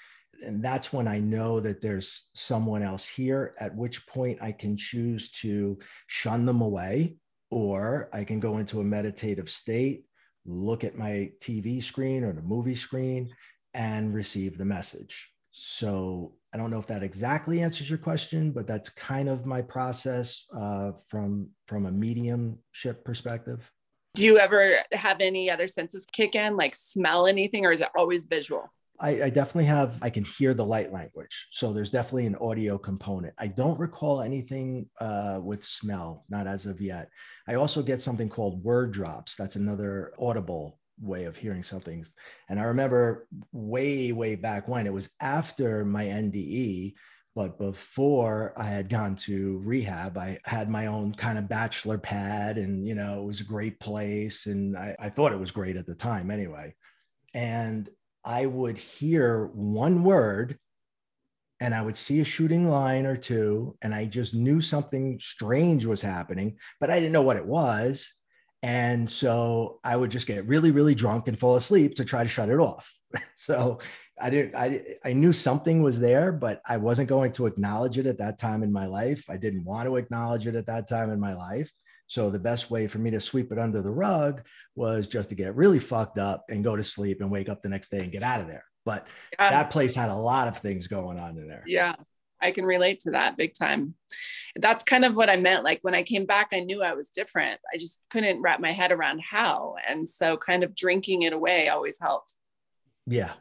And that's when I know that there's someone else here, at which point I can choose to shun them away, or I can go into a meditative state, look at my T V screen or the movie screen, and receive the message. So I don't know if that exactly answers your question, but that's kind of my process uh, from, from a mediumship perspective. Do you ever have any other senses kick in, like smell anything, or is it always visual? I, I definitely have, I can hear the light language. So there's definitely an audio component. I don't recall anything uh, with smell, not as of yet. I also get something called word drops. That's another audible way of hearing something. And I remember way, way back when, it was after my N D E, but before I had gone to rehab, I had my own kind of bachelor pad, and, you know, it was a great place. And I, I thought it was great at the time anyway. And I would hear one word and I would see a shooting line or two, and I just knew something strange was happening, but I didn't know what it was. And so I would just get really, really drunk and fall asleep to try to shut it off. So I didn't, I, I knew something was there, but I wasn't going to acknowledge it at that time in my life. I didn't want to acknowledge it at that time in my life. So the best way for me to sweep it under the rug was just to get really fucked up and go to sleep and wake up the next day and get out of there. But yeah. that place had a lot of things going on in there. Yeah, I can relate to that big time. That's kind of what I meant. Like when I came back, I knew I was different. I just couldn't wrap my head around how. And so kind of drinking it away always helped. Yeah.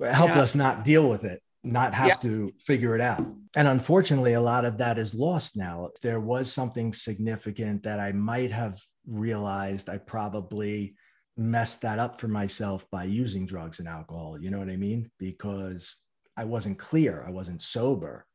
It helped yeah. us not deal with it, not have yeah. to figure it out. And unfortunately, a lot of that is lost now. There was something significant that I might have realized I probably messed that up for myself by using drugs and alcohol. You know what I mean? Because I wasn't clear. I wasn't sober.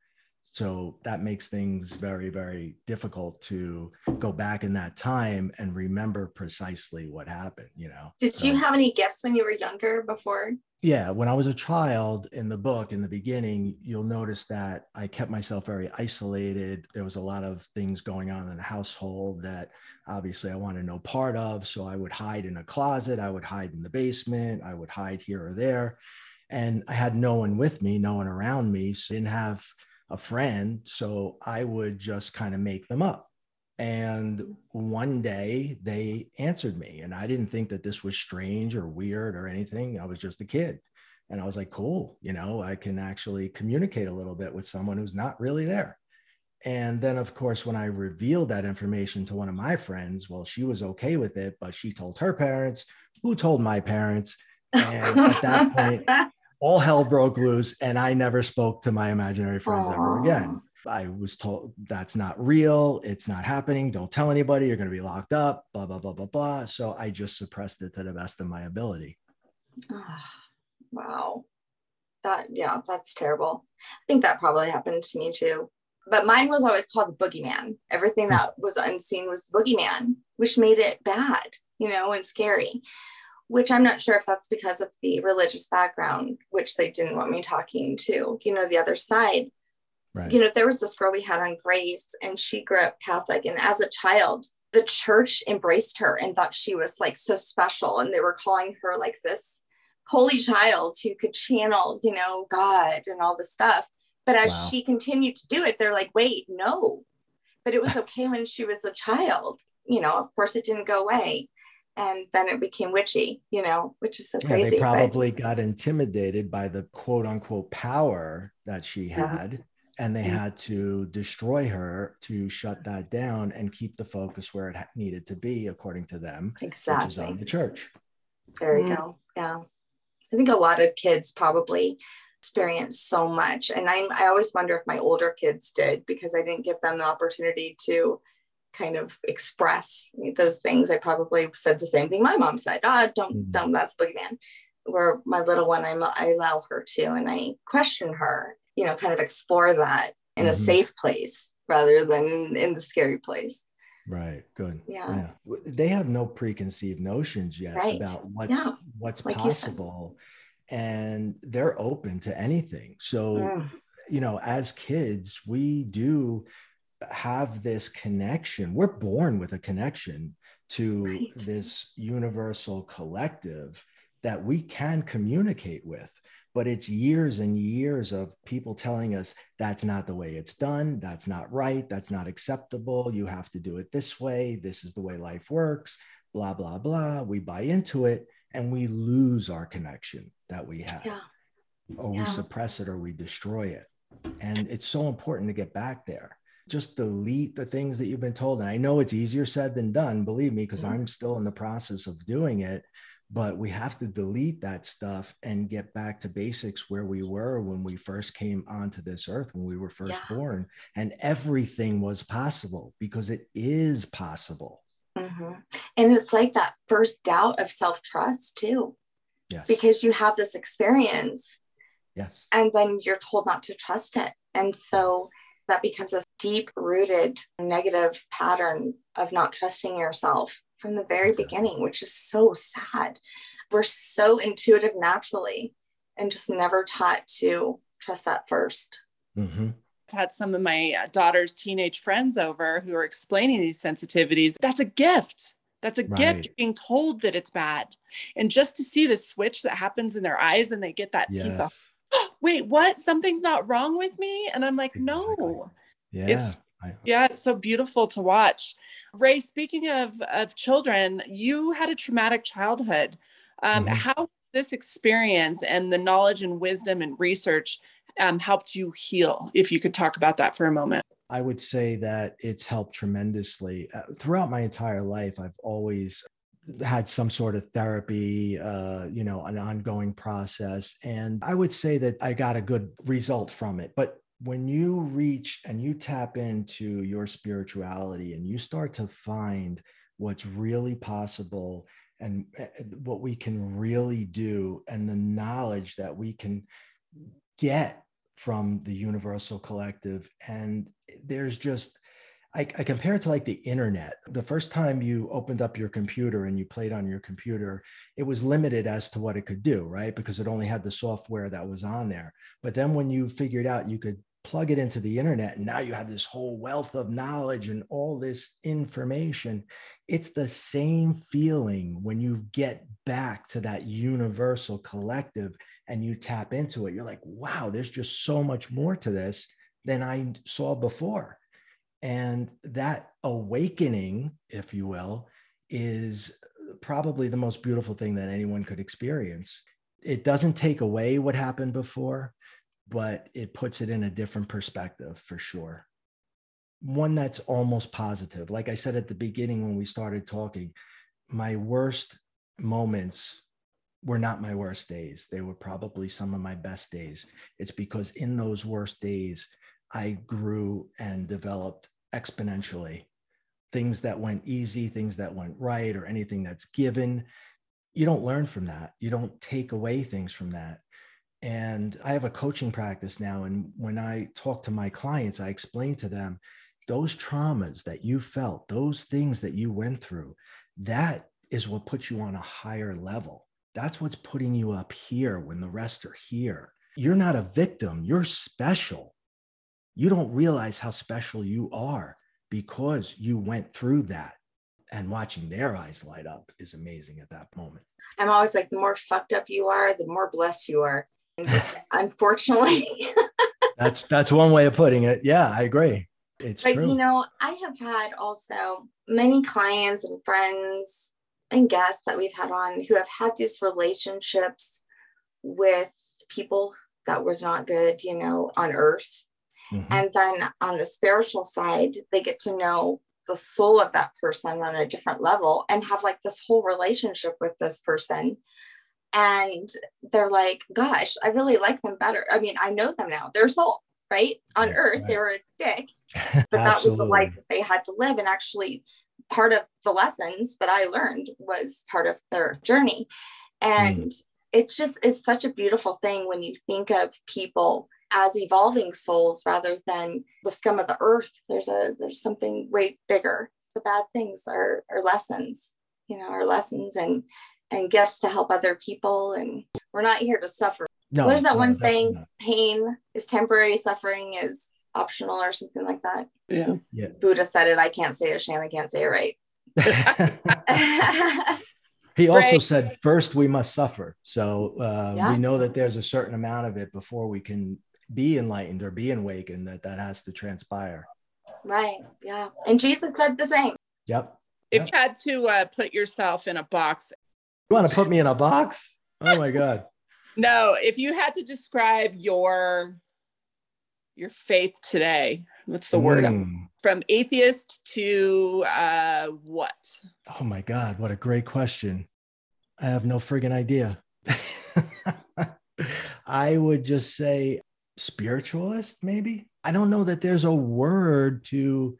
So that makes things very, very difficult to go back in that time and remember precisely what happened, you know? Did so, you have any gifts when you were younger before? Yeah. When I was a child, in the book, in the beginning, you'll notice that I kept myself very isolated. There was a lot of things going on in the household that obviously I wanted no part of. So I would hide in a closet. I would hide in the basement. I would hide here or there. And I had no one with me, no one around me. So I didn't have a friend. So I would just kind of make them up. And one day they answered me, and I didn't think that this was strange or weird or anything. I was just a kid. And I was like, cool, you know, I can actually communicate a little bit with someone who's not really there. And then of course, when I revealed that information to one of my friends, well, she was okay with it, but she told her parents, who told my parents. And at that point, all hell broke loose, and I never spoke to my imaginary friends Aww. Ever again. I was told that's not real. It's not happening. Don't tell anybody. You're going to be locked up, blah, blah, blah, blah, blah. So I just suppressed it to the best of my ability. Wow. That, yeah, that's terrible. I think that probably happened to me too. But mine was always called the boogeyman. Everything that was unseen was the boogeyman, which made it bad, you know, and scary. Which I'm not sure if that's because of the religious background, which they didn't want me talking to, you know, the other side. Right. You know, there was this girl we had on Grace, and she grew up Catholic. And as a child, the church embraced her and thought she was like so special. And they were calling her like this holy child who could channel, you know, God and all this stuff. But as wow. she continued to do it, they're like, wait, no. But it was okay when she was a child. You know, of course, it didn't go away. And then it became witchy, you know, which is so crazy. Yeah, they probably got intimidated by the quote unquote power that she had. Mm-hmm. And they mm-hmm. had to destroy her to shut that down and keep the focus where it needed to be, according to them. Exactly. Which is on the church. There you mm-hmm. go. Yeah. I think a lot of kids probably experience so much. And I, I always wonder if my older kids did, because I didn't give them the opportunity to kind of express those things. I probably said the same thing my mom said, ah, oh, don't, mm-hmm. don't, that's boogeyman. Where my little one, I'm, I allow her to, and I question her, you know, kind of explore that in mm-hmm. a safe place rather than in the scary place. Right. Good. Yeah. yeah. They have no preconceived notions yet right. about what's, yeah. what's like possible, and they're open to anything. So, mm. you know, as kids, we do have this connection. We're born with a connection to right. this universal collective that we can communicate with, but it's years and years of people telling us that's not the way it's done. That's not right. That's not acceptable. You have to do it this way. This is the way life works, blah, blah, blah. We buy into it, and we lose our connection that we have, yeah. or yeah. we suppress it, or we destroy it. And it's so important to get back there. Just delete the things that you've been told. And I know it's easier said than done, believe me, because mm-hmm. I'm still in the process of doing it, but we have to delete that stuff and get back to basics where we were when we first came onto this earth, when we were first yeah. born, and everything was possible, because it is possible. Mm-hmm. And it's like that first doubt of self-trust too, yes. because you have this experience yes. and then you're told not to trust it. And so that becomes a deep-rooted negative pattern of not trusting yourself from the very beginning, which is so sad. We're so intuitive naturally, and just never taught to trust that first. Mm-hmm. I've had some of my daughter's teenage friends over who are explaining these sensitivities. That's a gift. That's a right. gift. You're being told that it's bad. And just to see the switch that happens in their eyes, and they get that yes. piece of, oh, wait, what? Something's not wrong with me? And I'm like, exactly. no. Yeah. It's Yeah, it's so beautiful to watch. Ray, speaking of, of children, you had a traumatic childhood. Um, mm-hmm. How this experience and the knowledge and wisdom and research um, helped you heal? If you could talk about that for a moment. I would say that it's helped tremendously. Uh, throughout my entire life, I've always had some sort of therapy, uh, you know, an ongoing process. And I would say that I got a good result from it. But when you reach and you tap into your spirituality and you start to find what's really possible and what we can really do and the knowledge that we can get from the universal collective, and there's just, I, I compare it to like the internet. The first time you opened up your computer and you played on your computer, it was limited as to what it could do, right? Because it only had the software that was on there. But then when you figured out you could plug it into the internet, and now you have this whole wealth of knowledge and all this information. It's the same feeling when you get back to that universal collective and you tap into it. You're like, wow, there's just so much more to this than I saw before. And that awakening, if you will, is probably the most beautiful thing that anyone could experience. It doesn't take away what happened before, but it puts it in a different perspective for sure. One that's almost positive. Like I said at the beginning when we started talking, my worst moments were not my worst days. They were probably some of my best days. It's because in those worst days, I grew and developed exponentially. Things that went easy, things that went right, or anything that's given, you don't learn from that. You don't take away things from that. And I have a coaching practice now. And when I talk to my clients, I explain to them those traumas that you felt, those things that you went through, that is what puts you on a higher level. That's what's putting you up here when the rest are here. You're not a victim. You're special. You don't realize how special you are because you went through that. And watching their eyes light up is amazing at that moment. I'm always like, the more fucked up you are, the more blessed you are. Unfortunately. that's that's one way of putting it. Yeah, I agree. It's but, true. You know, I have had also many clients and friends and guests that we've had on who have had these relationships with people that was not good, you know, on earth. Mm-hmm. And then on the spiritual side, they get to know the soul of that person on a different level and have like this whole relationship with this person. And they're like, gosh, I really like them better. I mean, I know them now. Their soul, right? On right, earth, right. They were a dick, but that was the life that they had to live. And actually, part of the lessons that I learned was part of their journey. And mm. it just is such a beautiful thing when you think of people as evolving souls rather than the scum of the earth. There's a there's something way bigger. The bad things are are lessons, you know, are lessons and and gifts to help other people. And we're not here to suffer. No, there's that no, one saying, not. Pain is temporary, suffering is optional, or something like that. Yeah. yeah. Buddha said it. I can't say it, Shane. I can't say it right. He also right. said, first we must suffer. So uh, yeah. we know that there's a certain amount of it before we can be enlightened or be awakened, that that has to transpire. Right. Yeah. And Jesus said the same. Yep. If yep. you had to uh, put yourself in a box. You want to put me in a box? Oh my God. No, if you had to describe your, your faith today, what's the mm. word? From atheist to uh, what? Oh my God. What a great question. I have no friggin' idea. I would just say, spiritualist, maybe. I don't know that there's a word to,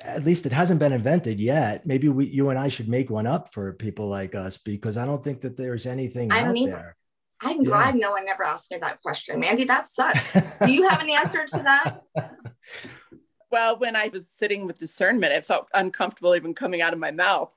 at least it hasn't been invented yet. Maybe we, you and I should make one up for people like us, because I don't think that there's anything I out there. I'm yeah. glad no one ever asked me that question. Mandy, that sucks. Do you have an answer to that? Well, when I was sitting with discernment, it felt uncomfortable even coming out of my mouth.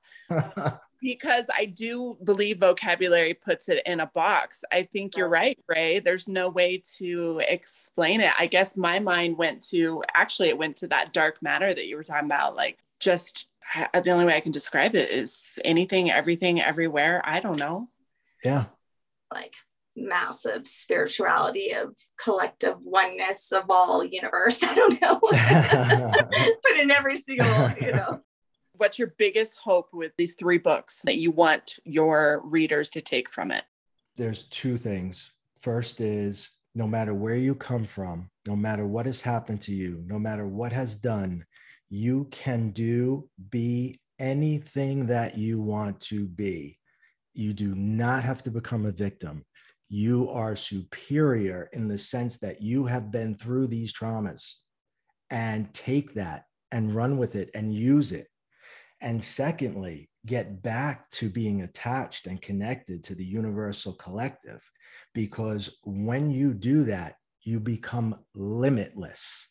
Because I do believe vocabulary puts it in a box. I think you're right, Ray. There's no way to explain it. I guess my mind went to, actually it went to that dark matter that you were talking about. Like just the only way I can describe it is anything, everything, everywhere. I don't know. Yeah. Like massive spirituality of collective oneness of all universe. I don't know, but in every single, you know. What's your biggest hope with these three books that you want your readers to take from it? There's two things. First is, no matter where you come from, no matter what has happened to you, no matter what has done, you can do, be anything that you want to be. You do not have to become a victim. You are superior in the sense that you have been through these traumas, and take that and run with it and use it. And secondly, get back to being attached and connected to the universal collective, because when you do that, you become limitless.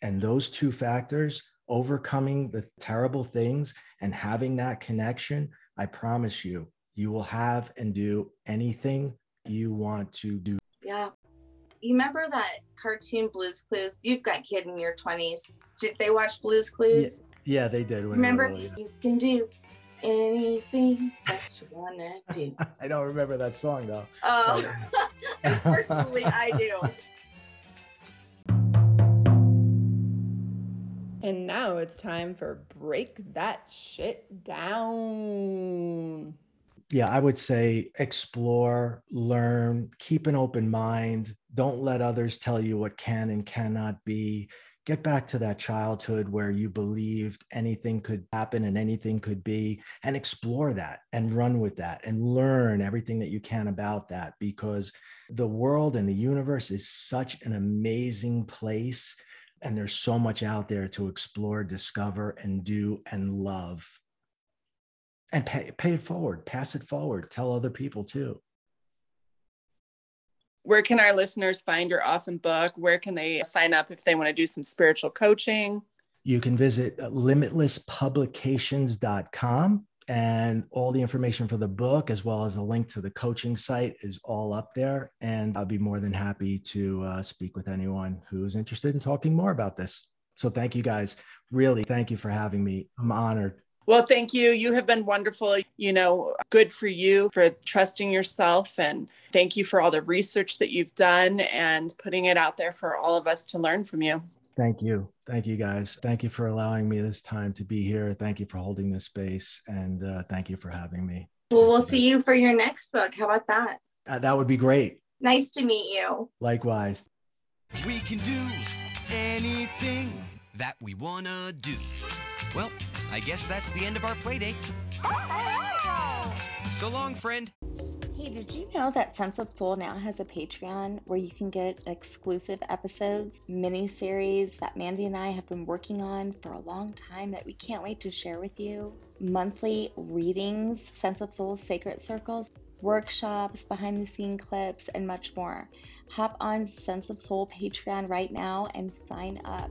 And those two factors, overcoming the terrible things and having that connection, I promise you, you will have and do anything you want to do. Yeah. You remember that cartoon Blue's Clues? You've got a kid in your twenties. Did they watch Blue's Clues? Yeah, yeah, they did. Remember, you can do anything that you want to do. I don't remember that song, though. Oh, unfortunately, I do. And now it's time for Break That Shit Down. Yeah, I would say explore, learn, keep an open mind. Don't let others tell you what can and cannot be. Get back to that childhood where you believed anything could happen and anything could be, and explore that and run with that and learn everything that you can about that, because the world and the universe is such an amazing place. And there's so much out there to explore, discover, and do and love. And pay, pay it forward, pass it forward, tell other people too. Where can our listeners find your awesome book? Where can they sign up if they want to do some spiritual coaching? You can visit limitless publications dot com, and all the information for the book, as well as a link to the coaching site, is all up there. And I'll be more than happy to uh, speak with anyone who's interested in talking more about this. So thank you guys. Really, thank you for having me. I'm honored. Well, thank you. You have been wonderful. You know, good for you for trusting yourself. And thank you for all the research that you've done and putting it out there for all of us to learn from you. Thank you. Thank you, guys. Thank you for allowing me this time to be here. Thank you for holding this space. And uh, thank you for having me. Well, we'll see you for your next book. How about that? Uh, that would be great. Nice to meet you. Likewise. We can do anything that we want to do. Well, I guess that's the end of our playdate. So long, friend. Hey, did you know that Sense of Soul now has a Patreon where you can get exclusive episodes, mini-series that Mandy and I have been working on for a long time that we can't wait to share with you? Monthly readings, Sense of Soul Sacred Circles, workshops, behind-the-scenes clips, and much more. Hop on Sense of Soul Patreon right now and sign up.